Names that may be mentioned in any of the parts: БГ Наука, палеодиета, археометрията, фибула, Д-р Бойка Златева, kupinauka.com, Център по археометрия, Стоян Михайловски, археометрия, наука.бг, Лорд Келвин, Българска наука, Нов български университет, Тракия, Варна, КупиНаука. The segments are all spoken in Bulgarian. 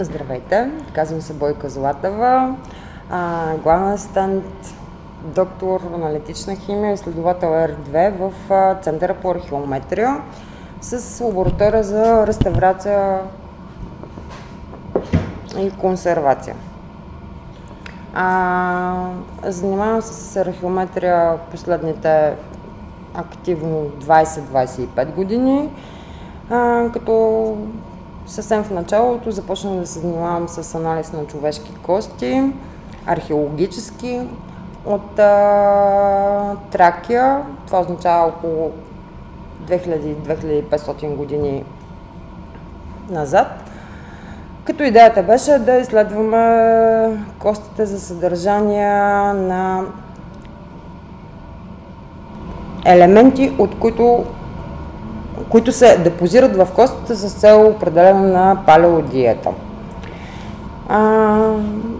Здравейте, казвам се Бойка Златева, главен асистент, доктор в аналитична химия, изследовател R2 в Центъра по археометрия с лаборатория за реставрация и консервация. Занимавам се с археометрия последните активно 20-25 години, като съвсем в началото започнах да се занимавам с анализ на човешки кости, археологически, от Тракия, това означава около 2000-2500 години назад, като идеята беше да изследваме костите за съдържания на елементи, от които се депозират в костите с цел определена на палеодиета.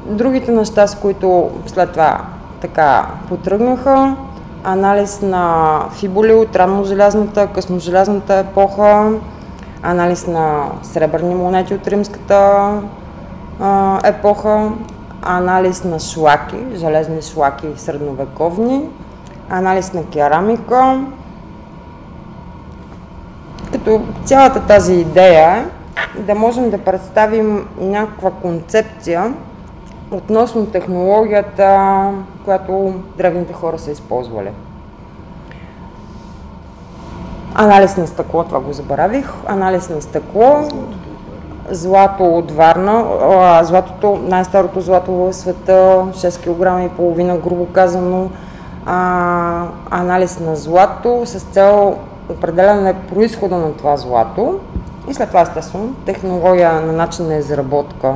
Другите неща, с които след това така потръгнаха, анализ на фибули от ранножелязната, късножелязната епоха, анализ на сребърни монети от римската епоха, анализ на шлаки, железни шлаки средновековни, анализ на керамика. Като цялата тази идея е да можем да представим някаква концепция относно технологията, която древните хора са използвали. Анализ на стъкло, това го забравих. Анализ на стъкло, злато от Варна, златото, най-старото злато в света, 6 кг и половина, грубо казано. Анализ на злато с цел определяне произхода на това злато и след това, естествено, технология на начин на изработка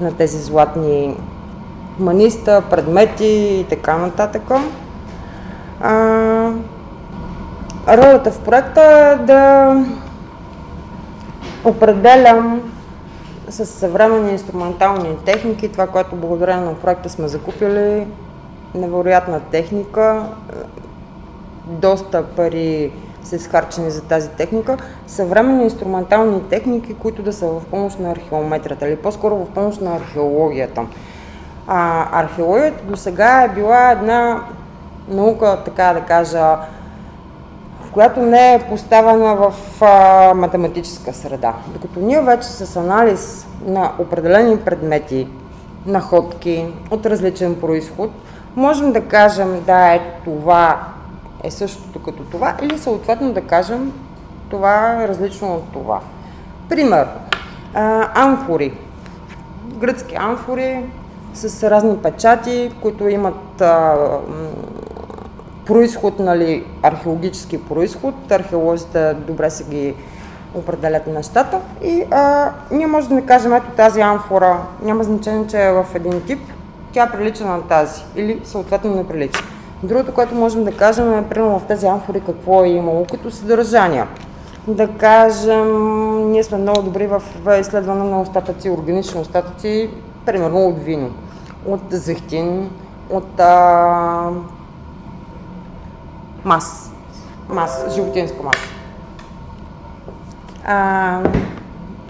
на тези златни маниста, предмети и така нататък. Ролята в проекта е да определям с съвременни инструментални техники това, което благодарение на проекта сме закупили, невероятна техника, доста пари са изхарчени за тази техника, съвременни инструментални техники, които да са в помощ на археометрията или по-скоро в помощ на археологията. Археологията до сега е била една наука, така да кажа, която не е поставена в математическа среда. Докато ние вече с анализ на определени предмети, находки от различен произход, можем да кажем, да, ето това е същото като това, или съответно да кажем, това е различно от това. Пример, амфори, гръцки амфори с разни печати, които имат произход, нали, археологически произход, археолозите добре се ги определят нещата и ние можем да кажем, ето тази амфора, няма значение, че е в един тип, тя прилича на тази или съответно не прилича. Другото, което можем да кажем е, примерно в тези амфори какво е имало като съдържание. Да кажем, ние сме много добри в изследване на остатъци, органични остатъци, примерно от вино, от зехтин, от животинска маса.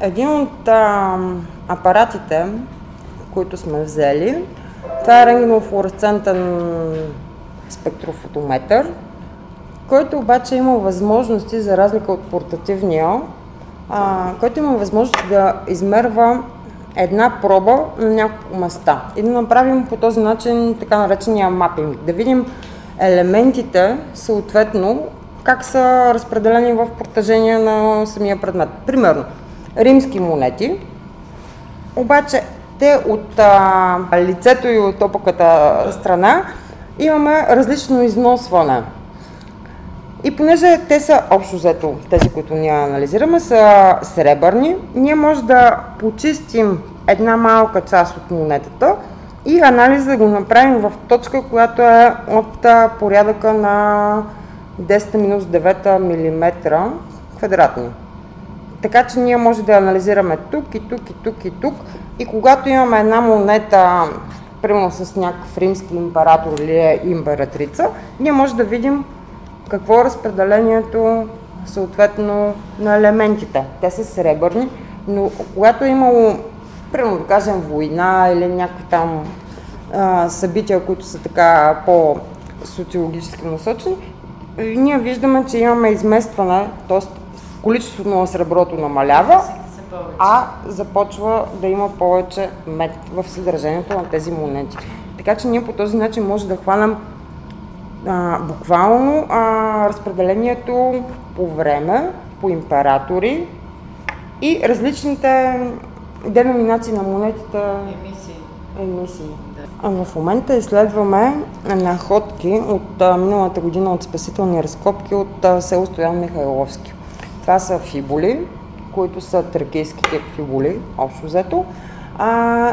Един от апаратите, които сме взели, това е рентгенофлуоресцентен спектрофотометър, който обаче има възможности, за разлика от портативния, който има възможност да измерва една проба на няколко места и да направим по този начин така наречения мапинг, да видим елементите, съответно, как са разпределени в протежение на самия предмет. Примерно, римски монети, обаче те от лицето и от опаката страна имаме различно износване. И понеже те са общо взето, тези, които ние анализираме, са сребърни, ние може да почистим една малка част от монетата и анализа го направим в точка, която е от порядъка на 10-9 мм квадратни. Така че ние може да анализираме тук и тук и тук и тук. И когато имаме една монета, примерно с някакъв римски император или императрица, ние може да видим какво е разпределението съответно на елементите. Те са сребърни, но когато е имало примерно да кажем война или някакви там събития, които са така по-социологически насочени, ние виждаме, че имаме изместване, т.е. количеството на среброто намалява, а започва да има повече мед в съдържанието на тези монети. Така че ние по този начин може да хванем буквално разпределението по време, по императори и различните деноминации на монетите. Емисии. Да. В момента изследваме находки от миналата година от спасителни разкопки от село Стоян Михайловски. Това са фибули, които са тракийските фибули, общо взето.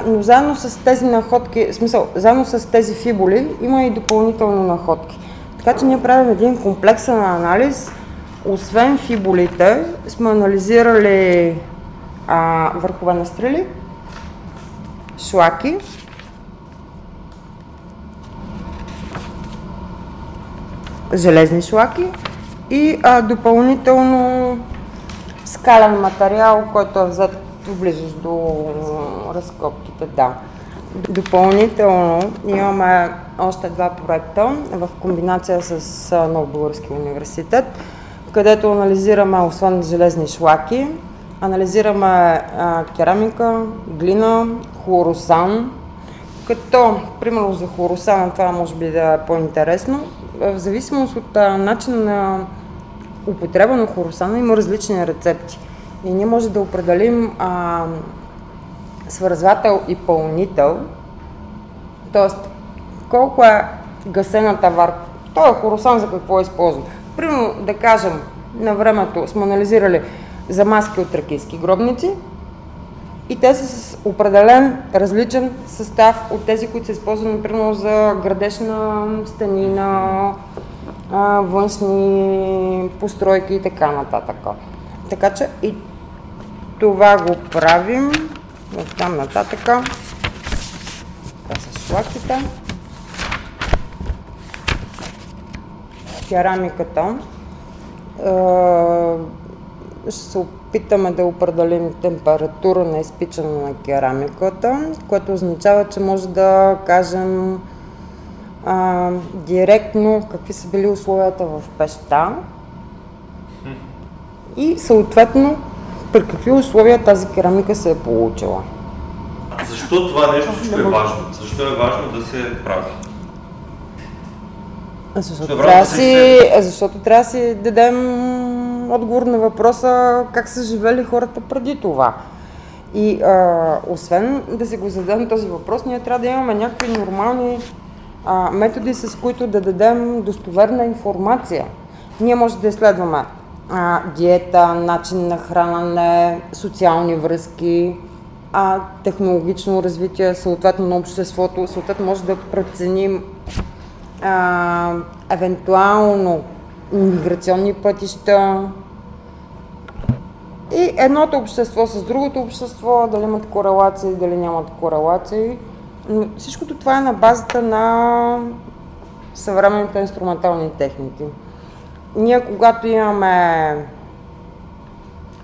Но заедно с тези находки, в смисъл, заедно с тези фибули има и допълнителни находки. Така че ние правим един комплексен анализ. Освен фибулите, сме анализирали върхове на стрели, шлаки, железни шлаки и допълнително скален материал, който е взет в близост до разкопките, да. Допълнително имаме още два проекта в комбинация с Нов български университет, където анализираме, освен железни шлаки, анализираме керамика, глина, хлоросан, като, примерно за хлоросана, това може би да е по-интересно. В зависимост от начина на употреба на хлоросана има различни рецепти. И ние може да определим свързвател и пълнител, т.е. колко е гасената варка. Той е хлоросан за какво е използван. Примерно да кажем, на времето сме анализирали за маски от тракийски гробници и те са с определен различен състав от тези, които са използвани, например, за градеж на стени, на външни постройки и така нататък. Така че и това го правим от там нататък. Това са шлаките. Керамиката. Ще се опитаме да определим температура на изпичане на керамиката, което означава, че може да кажем директно какви са били условията в пещта и съответно при какви условия тази керамика се е получила. Защо това нещо всичко е важно? Защо е важно да се прави? Защото трябва да си дадем отговор на въпроса как са живели хората преди това. И освен да си го зададем този въпрос, ние трябва да имаме някакви нормални методи, с които да дадем достоверна информация. Ние може да изследваме диета, начин на хранене, социални връзки, технологично развитие, съответно на обществото, съответно може да преценим евентуално миграционни пътища и едното общество с другото общество, дали имат корелации, дали нямат корелации. Но всичкото това е на базата на съвременните инструментални техники. Ние когато имаме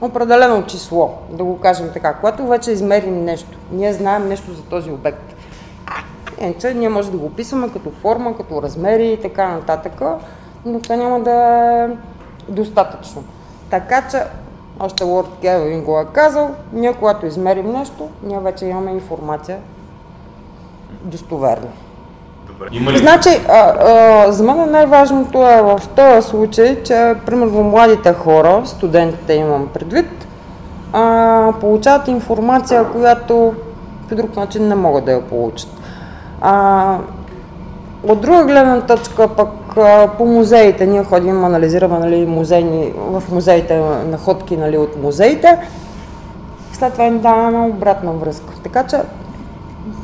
определено число, да го кажем така, когато вече измерим нещо, ние знаем нещо за този обект. Иначе ние може да го описваме като форма, като размери и така нататък, но това няма да е достатъчно. Така че, още Лорд Келвин го е казал, ние когато измерим нещо, ние вече имаме информация достоверна. Значи, за мен най-важното е в този случай, че примерно младите хора, студентите имам предвид, получават информация, която по друг начин не могат да я получат. От друга гледна точка пък по музеите, ние ходим, анализираме в музеите находки от музеите, след това им даваме обратна връзка. Така че,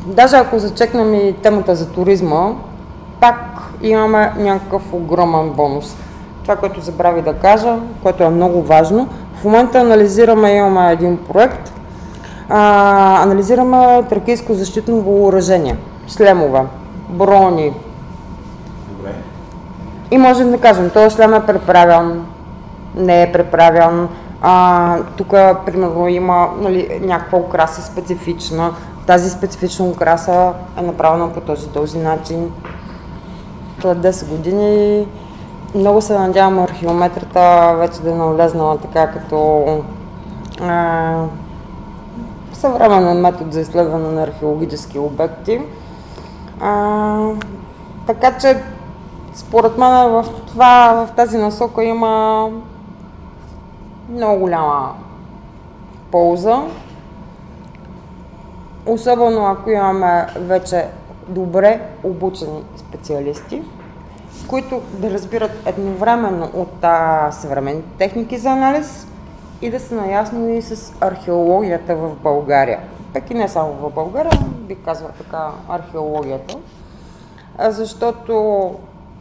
даже ако зачекнем и темата за туризма, пак имаме някакъв огромен бонус. Това, което забравих да кажа, което е много важно, в момента анализираме, имаме един проект, анализираме тракийско защитно въоръжение, шлемове, брони. Добре. И можем да кажем, този шлем е преправен, не е преправен, Тук, примерно, има някаква украса специфична. Тази специфична украса е направена по този начин. След 10 години много се надявам археометрията вече да е навлезнала така като съвременен метод за изследване на археологически обекти. Така че, според мен, в тази насока има много голяма полза. Особено ако имаме вече добре обучени специалисти, които да разбират едновременно от съвременни техники за анализ и да са наясно и с археологията в България. Пък и не само в България, би казвала така археологията, защото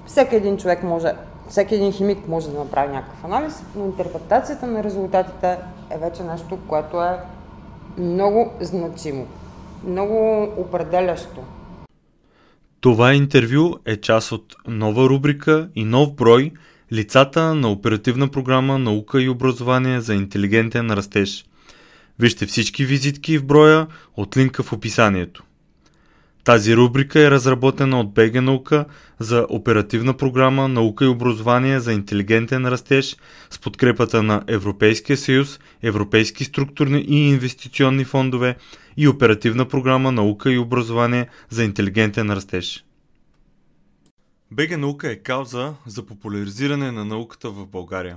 всеки един човек може, всеки един химик може да направи някакъв анализ, но интерпретацията на резултатите е вече нещо, което е много значимо, много определящо. Това интервю е част от нова рубрика и нов брой лицата на оперативна програма Наука и образование за интелигентен растеж. Вижте всички визитки в броя от линка в описанието. Тази рубрика е разработена от БГ Наука за оперативна програма Наука и образование за интелигентен растеж с подкрепата на Европейския съюз, европейски структурни и инвестиционни фондове и оперативна програма Наука и образование за интелигентен растеж. БГ Наука е кауза за популяризиране на науката в България.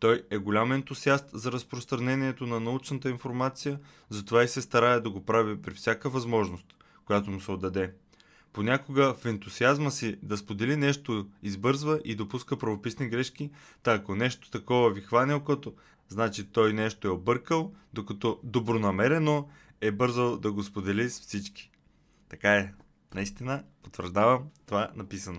Той е голям ентусиаст за разпространението на научната информация, затова и се старае да го прави при всяка възможност, която му се отдаде. Понякога в ентусиазма си да сподели нещо избързва и допуска правописни грешки, та ако нещо такова ви хване окото, значи той нещо е объркал, докато добронамерено е бързал да го сподели с всички. Така е, наистина потвърждавам това написано.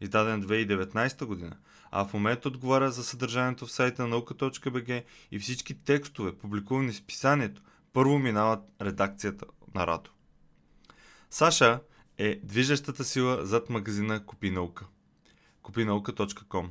издаден 2019 година, а в момента отговаря за съдържанието в сайта на наука.бг и всички текстове, публикувани в списанието, първо минават редакцията на Радо. Саша е движещата сила зад магазина КупиНаука. kupinauka.com.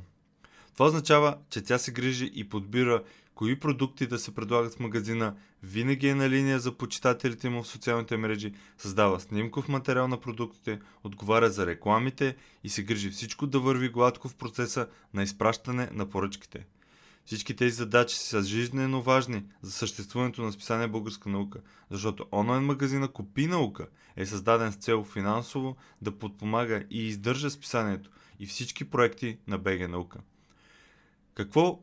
Това означава, че тя се грижи и подбира кои продукти да се предлагат в магазина, винаги е на линия за почитателите му в социалните мрежи, създава снимков материал на продуктите, отговаря за рекламите и се грижи всичко да върви гладко в процеса на изпращане на поръчките. Всички тези задачи са жизнено важни за съществуването на списание Българска наука, защото онлайн магазина КупиНаука е създаден с цел финансово да подпомага и издържа списанието и всички проекти на БГ Наука. Какво